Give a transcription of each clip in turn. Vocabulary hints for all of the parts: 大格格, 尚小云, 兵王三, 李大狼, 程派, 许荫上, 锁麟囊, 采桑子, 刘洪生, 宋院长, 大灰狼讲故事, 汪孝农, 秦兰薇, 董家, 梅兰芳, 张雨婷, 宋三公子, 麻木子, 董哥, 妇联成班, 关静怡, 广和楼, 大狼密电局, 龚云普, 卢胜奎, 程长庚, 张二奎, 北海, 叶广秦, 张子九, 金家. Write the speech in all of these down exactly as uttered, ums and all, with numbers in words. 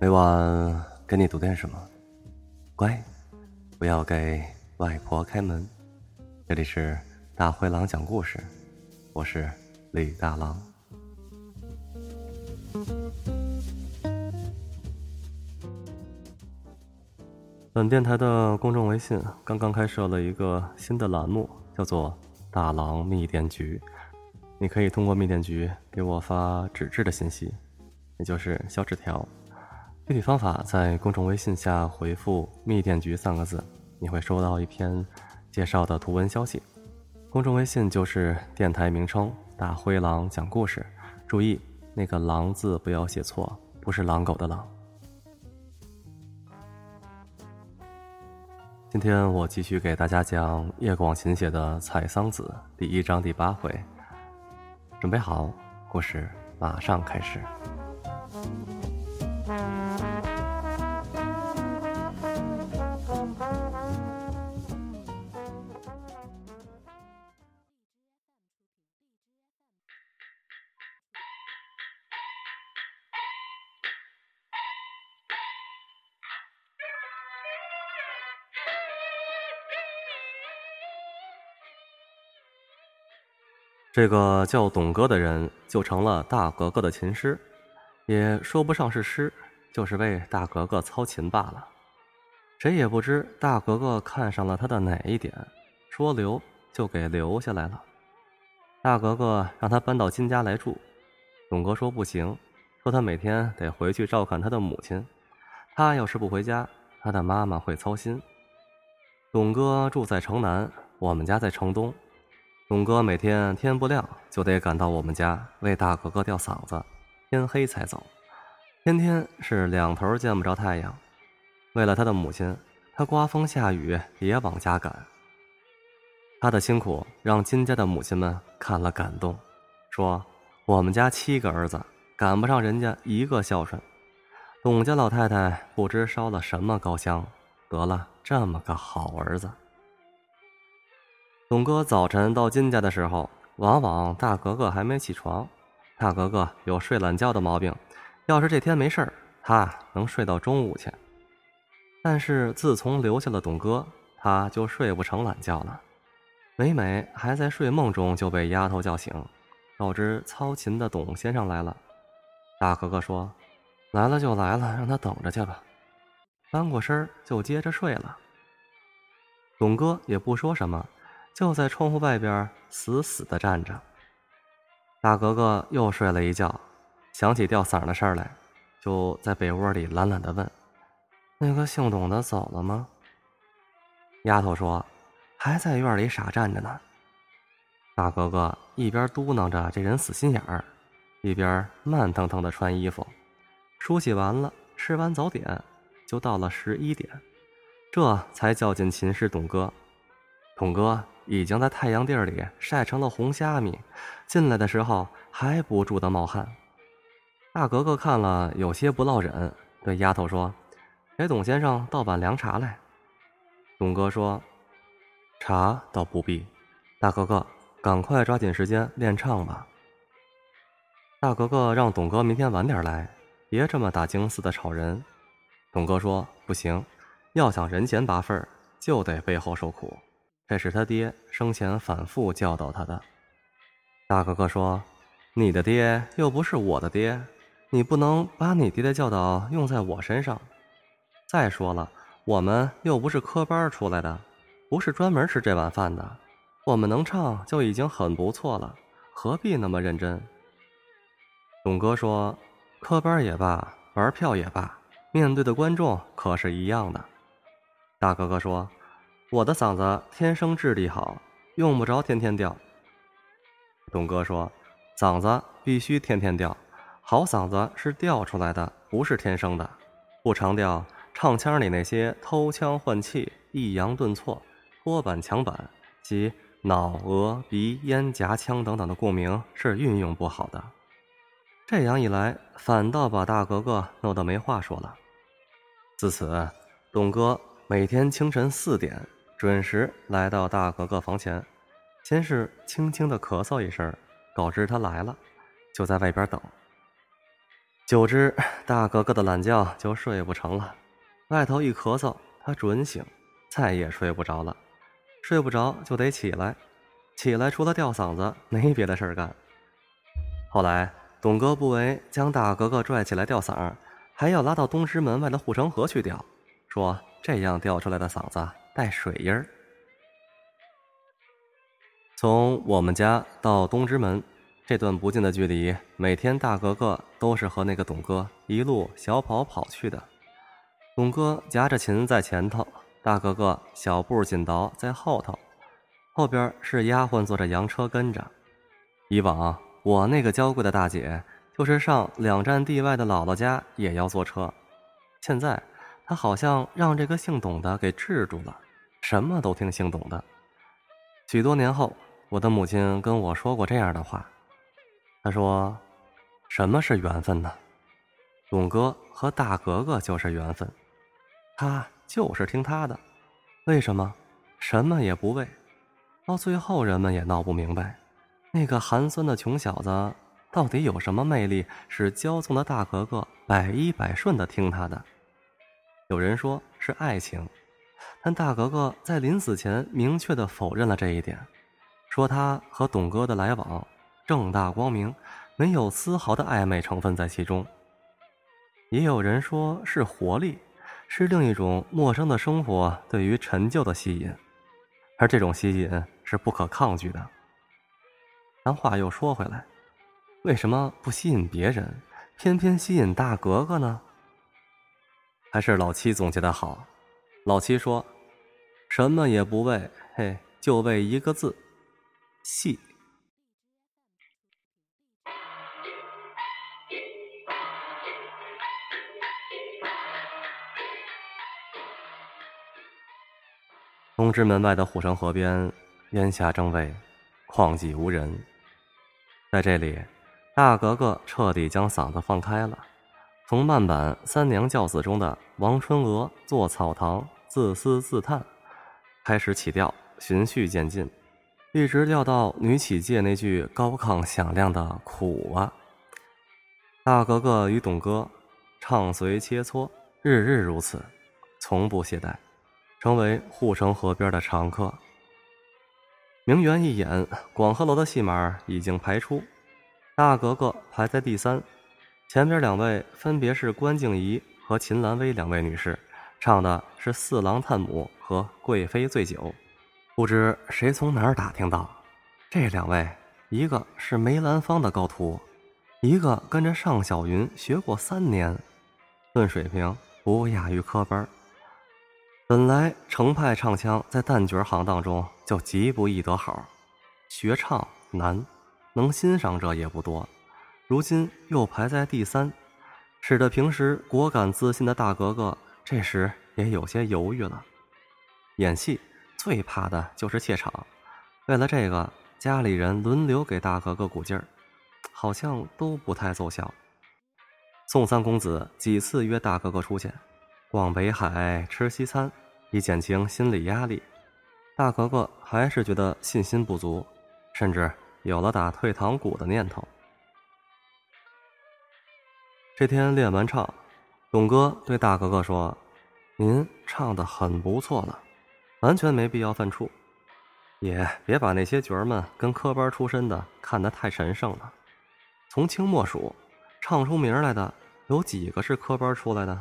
每晚给你读点什么，乖，不要给外婆开门。这里是大灰狼讲故事，我是李大狼。本电台的公众微信刚刚开设了一个新的栏目，叫做大狼密电局。你可以通过密电局给我发纸质的信息，也就是小纸条。具体方法在公众微信下回复密电局三个字，你会收到一篇介绍的图文消息。公众微信就是电台名称大灰狼讲故事，注意那个狼字不要写错，不是狼狗的狼。今天我继续给大家讲叶广秦写的《采桑子》第一章第八回，准备好，故事马上开始。这个叫董哥的人就成了大格格的琴师，也说不上是师，就是为大格格操琴罢了。谁也不知大格格看上了他的哪一点，说留就给留下来了。大格格让他搬到金家来住，董哥说不行，说他每天得回去照看他的母亲，他要是不回家，他的妈妈会操心。董哥住在城南，我们家在城东。董哥每天天不亮就得赶到我们家为大格格吊嗓子，天黑才走，天天是两头见不着太阳。为了他的母亲，他刮风下雨也往家赶。他的辛苦让金家的母亲们看了感动，说我们家七个儿子赶不上人家一个孝顺。董家老太太不知烧了什么高香，得了这么个好儿子。董哥早晨到金家的时候，往往大格格还没起床。大格格有睡懒觉的毛病，要是这天没事儿，她能睡到中午去。但是自从留下了董哥，她就睡不成懒觉了，每每还在睡梦中就被丫头叫醒，告知操琴的董先生来了。大格格说：“来了就来了，让他等着去吧。”翻过身就接着睡了。董哥也不说什么，就在窗户外边死死地站着。大格格又睡了一觉，想起吊嗓的事儿来，就在被窝里懒懒地问：“那个姓董的走了吗？”丫头说：“还在院里傻站着呢。”大格格一边嘟囔着这人死心眼儿，一边慢腾腾地穿衣服，梳洗完了，吃完早点，就到了十一点，这才叫进琴师董哥。董哥已经在太阳地里晒成了红虾米，进来的时候还不住的冒汗。大格格看了有些不落忍，对丫头说：“给董先生倒碗凉茶来。”董哥说：“茶倒不必，大格格赶快抓紧时间练唱吧。”大格格让董哥明天晚点来，别这么打惊似的吵人。董哥说：“不行，要想人前拔份，就得背后受苦。”这是他爹生前反复教导他的。大哥哥说：“你的爹又不是我的爹，你不能把你爹的教导用在我身上。再说了，我们又不是科班出来的，不是专门吃这碗饭的，我们能唱就已经很不错了，何必那么认真？”董哥说：“科班也罢，玩票也罢，面对的观众可是一样的。”大哥哥说：“我的嗓子天生质地好，用不着天天吊。”董哥说：“嗓子必须天天吊，好嗓子是吊出来的，不是天生的。不常吊，唱腔里那些偷腔换气、抑扬顿挫、拖板强板及脑、额、鼻、咽、颊腔等等的共鸣是运用不好的。”这样一来，反倒把大格格弄得没话说了。自此，董哥每天清晨四点准时来到大格格房前，先是轻轻地咳嗽一声，告知他来了，就在外边等。久之，大格格的懒觉就睡不成了。外头一咳嗽，他准醒，再也睡不着了。睡不着就得起来，起来除了吊嗓子，没别的事儿干。后来，董哥不为将大格格拽起来吊嗓，还要拉到东直门外的护城河去吊，说这样吊出来的嗓子带水音儿。从我们家到东直门这段不近的距离，每天大格格都是和那个董哥一路小跑跑去的。董哥夹着琴在前头，大格格小步紧倒在后头，后边是丫鬟坐着洋车跟着。以往我那个娇贵的大姐，就是上两站地外的姥姥家也要坐车，现在她好像让这个姓董的给制住了，什么都听姓董的。许多年后，我的母亲跟我说过这样的话，她说：“什么是缘分呢？董哥和大格格就是缘分，他就是听他的，为什么什么也不为？到最后，人们也闹不明白，那个寒酸的穷小子到底有什么魅力，使骄纵的大格格百依百顺地听他的？有人说是爱情。”但大格格在临死前明确地否认了这一点，说她和董哥的来往正大光明，没有丝毫的暧昧成分在其中。也有人说是活力，是另一种陌生的生活对于陈旧的吸引，而这种吸引是不可抗拒的。咱话又说回来，为什么不吸引别人，偏偏吸引大格格呢？还是老七总结得好。老七说：“什么也不为，嘿，就为一个字，戏。”东直门外的护城河边，烟霞正蔚，旷寂无人。在这里，大格格彻底将嗓子放开了，从慢板《三娘教子》中的王春娥坐草堂自私自叹开始起调，循序渐进，一直调到女起界那句高亢响亮的苦啊。大格格与董哥唱随切磋，日日如此，从不懈怠，成为护城河边的常客。名媛一演，广和楼的戏码已经排出，大格格排在第三，前边两位分别是关静怡和秦兰薇两位女士，唱的是《四郎探母》和《贵妃醉酒》。不知谁从哪儿打听到，这两位一个是梅兰芳的高徒，一个跟着尚小云学过三年，论水平不亚于科班。本来程派唱腔在旦角行当中就极不易得好，学唱难，能欣赏者也不多，如今又排在第三，使得平时果敢自信的大格格这时也有些犹豫了。演戏最怕的就是怯场，为了这个，家里人轮流给大格格鼓劲儿，好像都不太奏效。宋三公子几次约大格格出去逛北海吃西餐，以减轻心理压力，大格格还是觉得信心不足，甚至有了打退堂鼓的念头。这天练完唱，董哥对大格格说：“您唱得很不错了，完全没必要犯怵，也别把那些角儿们跟科班出身的看得太神圣了。从清末数，唱出名来的有几个是科班出来的？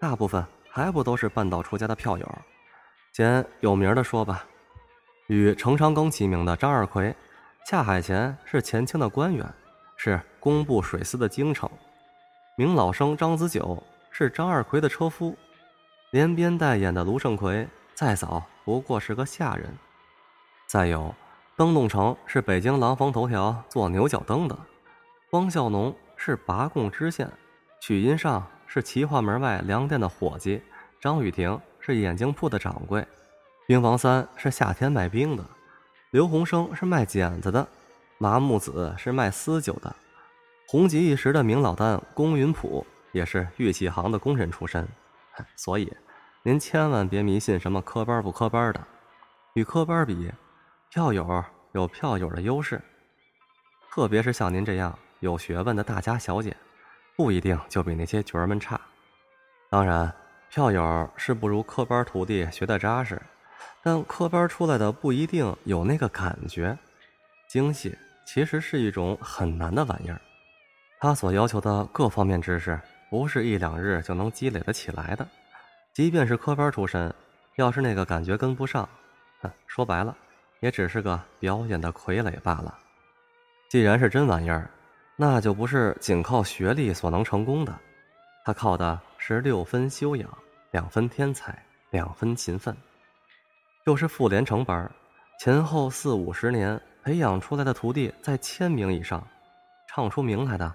大部分还不都是半道出家的票友。捡有名的说吧，与程长庚齐名的张二奎，下海前是前清的官员，是工部水司的京城。名老生张子九是张二奎的车夫，连编带演的卢胜奎再早不过是个下人。再有灯笼城是北京廊坊头条做牛角灯的，汪孝农是拔贡知县，许荫上是齐化门外粮店的伙计，张雨婷是眼镜铺的掌柜，兵王三是夏天卖冰的，刘洪生是卖剪子的，麻木子是卖私酒的，红极一时的明老旦龚云普也是玉器行的工人出身。所以您千万别迷信什么科班不科班的，与科班比，票友有票友的优势，特别是像您这样有学问的大家小姐，不一定就比那些角儿们差。当然，票友是不如科班徒弟学得扎实，但科班出来的不一定有那个感觉。精细其实是一种很难的玩意儿，它所要求的各方面知识不是一两日就能积累得起来的。即便是科班出身，要是那个感觉跟不上，说白了也只是个表演的傀儡罢了。既然是真玩意儿，那就不是仅靠学历所能成功的，它靠的是六分修养，两分天才，两分勤奋。就是妇联成班，前后四五十年培养出来的徒弟在千名以上，唱出名来的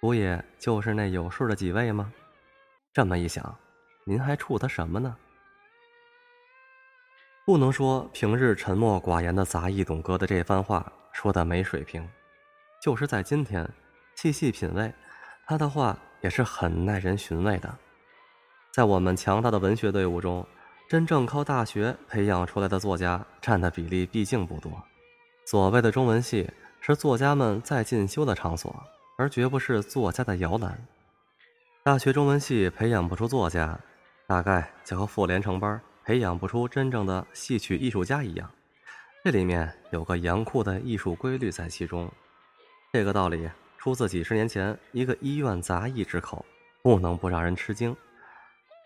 不也就是那有数的几位吗？这么一想，您还怵他什么呢？不能说平日沉默寡言的杂役董哥的这番话说的没水平，就是在今天细细品味他的话也是很耐人寻味的。在我们强大的文学队伍中，真正靠大学培养出来的作家占的比例毕竟不多。所谓的中文系是作家们在进修的场所，而绝不是作家的摇篮。大学中文系培养不出作家，大概就和妇联成班培养不出真正的戏曲艺术家一样，这里面有个严酷的艺术规律在其中。这个道理出自几十年前一个医院杂役之口，不能不让人吃惊。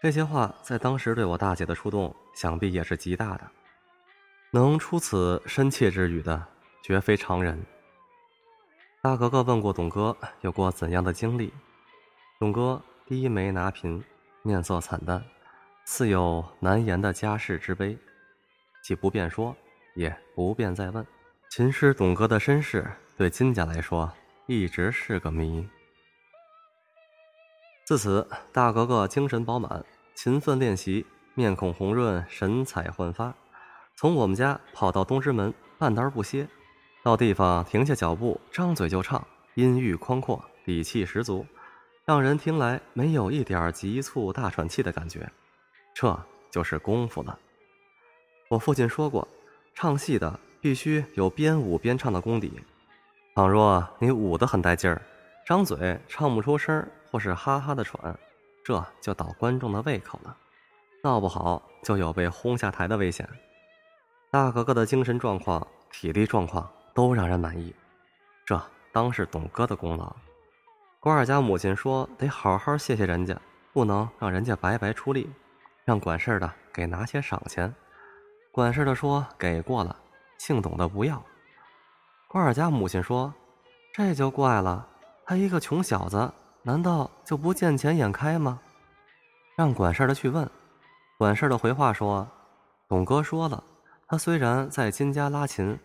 这些话在当时对我大姐的触动想必也是极大的，能出此深切之语的绝非常人。大格格问过董哥有过怎样的经历，董哥低眉拿颦，面色惨淡，似有难言的家世之悲，既不便说也不便再问。秦师董哥的身世对金家来说一直是个谜。自此，大格格精神饱满，勤奋练习，面孔红润，神采焕发，从我们家跑到东直门半单不歇，到地方停下脚步，张嘴就唱，音域宽阔，底气十足，让人听来没有一点急促大喘气的感觉，这就是功夫了。我父亲说过，唱戏的必须有边舞边唱的功底，倘若你舞得很带劲儿，张嘴唱不出声或是哈哈的喘，这就倒观众的胃口了，闹不好就有被轰下台的危险。大格格的精神状况、体力状况都让人满意，这当是董哥的功劳。瓜尔家母亲说得好好谢谢人家，不能让人家白白出力，让管事的给拿些赏钱。管事的说给过了，姓董的不要。瓜尔家母亲说，这就怪了，他一个穷小子难道就不见钱眼开吗？让管事的去问。管事的回话说，董哥说了，他虽然在金家拉琴，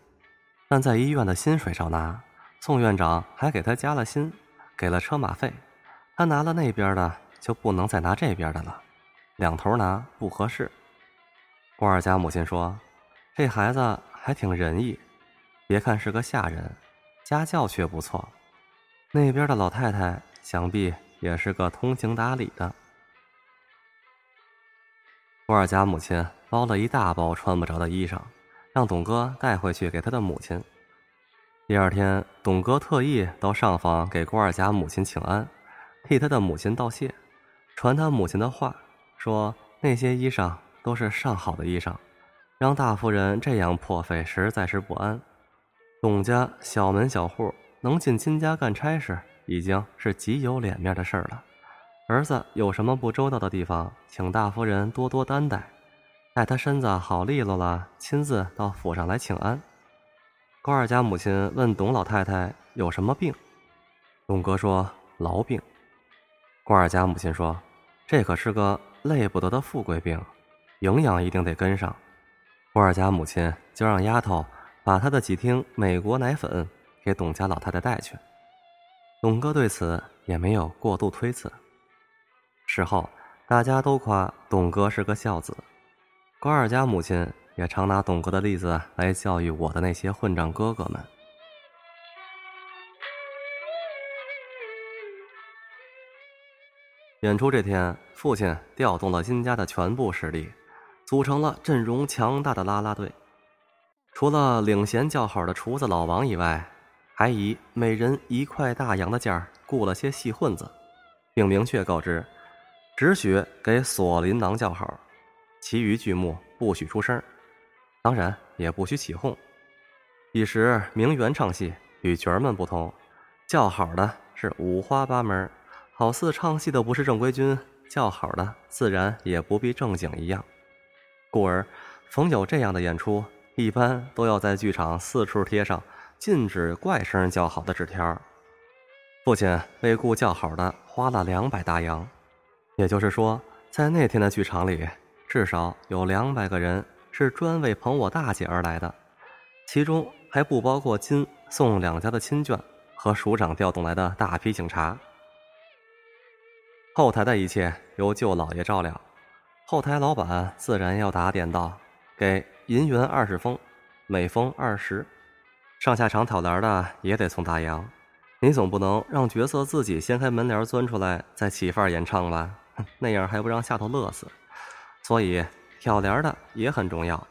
但在医院的薪水少拿，宋院长还给他加了薪，给了车马费，他拿了那边的就不能再拿这边的了，两头拿不合适。瓜尔家母亲说，这孩子还挺仁义，别看是个下人，家教却不错，那边的老太太想必也是个通情达理的。瓜尔家母亲包了一大包穿不着的衣裳，让董哥带回去给他的母亲。第二天，董哥特意到上访给瓜尔家母亲请安，替他的母亲道谢，传他母亲的话，说那些衣裳都是上好的衣裳，让大夫人这样破费实在是不安。董家小门小户能进金家干差事，已经是极有脸面的事了。儿子有什么不周到的地方，请大夫人多多担待，待他身子好利落了，亲自到府上来请安。高二家母亲问董老太太有什么病，董哥说痨病。高二家母亲说，这可是个累不得的富贵病，营养一定得跟上。高二家母亲就让丫头把她的几听美国奶粉给董家老太太带去。董哥对此也没有过度推辞。事后大家都夸董哥是个孝子，高二家母亲也常拿董哥的例子来教育我的那些混账哥哥们。演出这天，父亲调动了金家的全部实力，组成了阵容强大的啦啦队。除了领衔叫好的厨子老王以外，还以每人一块大洋的价雇了些戏混子，并明确告知，只许给锁麟囊叫好，其余剧目不许出声，当然也不许起哄。一时名媛唱戏与角儿们不同，叫好的是五花八门，好似唱戏的不是正规军，叫好的自然也不必正经一样。故而逢有这样的演出，一般都要在剧场四处贴上禁止怪声叫好的纸条。父亲为雇叫好的花了两百大洋，也就是说，在那天的剧场里，至少有两百个人是专为捧我大姐而来的，其中还不包括金宋两家的亲眷和署长调动来的大批警察。后台的一切由舅老爷照料，后台老板自然要打点到给银元二十封，每封二十，上下场挑帘的也得送大洋。你总不能让角色自己掀开门帘钻出来再起范演唱吧，那样还不让下头乐死。所以挑帘的也很重要，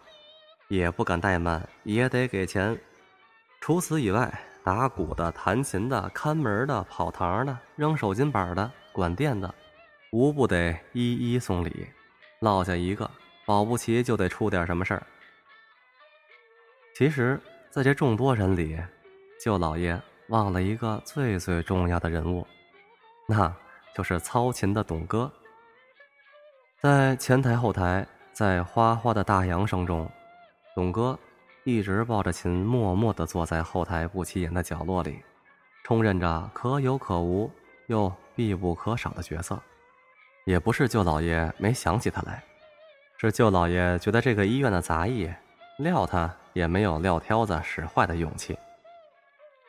也不敢怠慢，也得给钱。除此以外，打鼓的、弹琴的、看门的、跑堂的、扔手巾板的、管店的，无不得一一送礼，落下一个保不齐就得出点什么事儿。其实在这众多人里，舅老爷忘了一个最最重要的人物，那就是操琴的董哥。在前台后台，在哗哗的大洋声中，董哥一直抱着琴默默地坐在后台不起眼的角落里，充任着可有可无又必不可少的角色。也不是舅老爷没想起他来，是舅老爷觉得这个医院的杂役撂他也没有撂挑子使坏的勇气。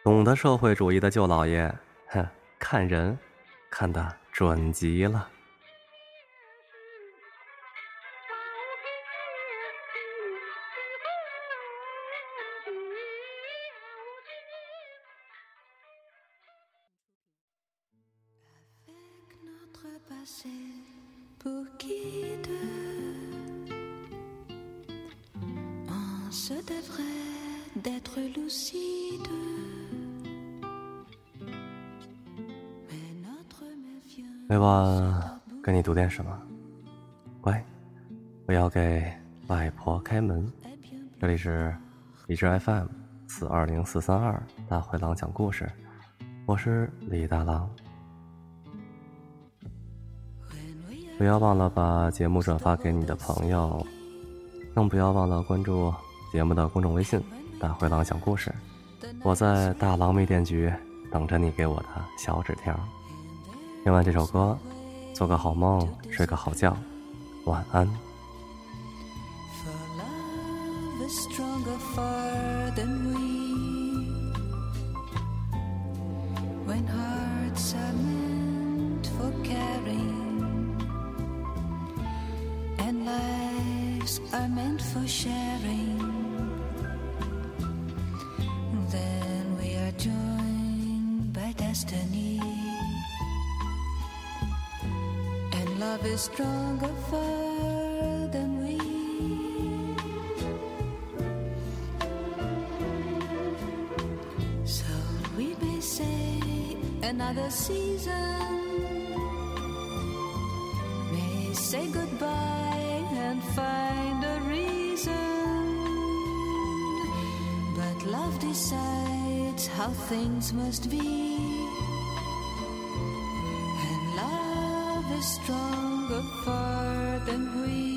懂得社会主义的舅老爷，哼，看人看得准极了。每晚给你读点什么，乖，我要给外婆开门。这里是理智 F M 四二零四三二大灰狼讲故事，我是李大狼。不要忘了把节目转发给你的朋友，更不要忘了关注节目的公众微信大灰狼讲故事，我在大狼密电局等着你给我的小纸条。听完这首歌，做个好梦，睡个好觉，晚安。Love is stronger far than we. So we may say another season, may say goodbye and find a reason. But love decides how things must be. Stronger far than we.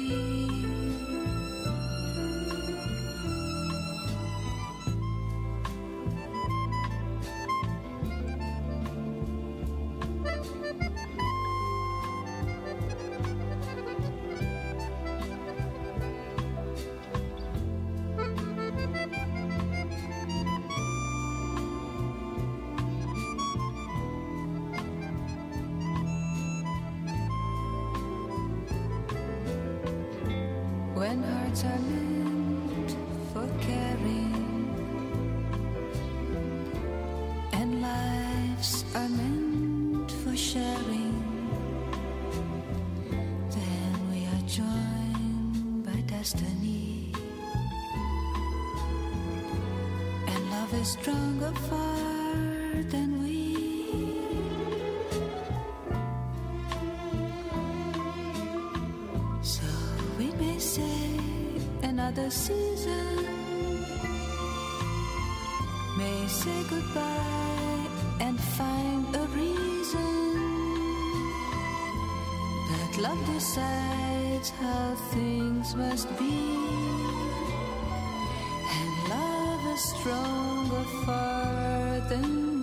When hearts are meant for caring, and lives are meant for sharing, then we are joined by destiny, and love is stronger far than we. 的心人 may say goodbye and find a reason that love decides how things must be, and love is stronger far than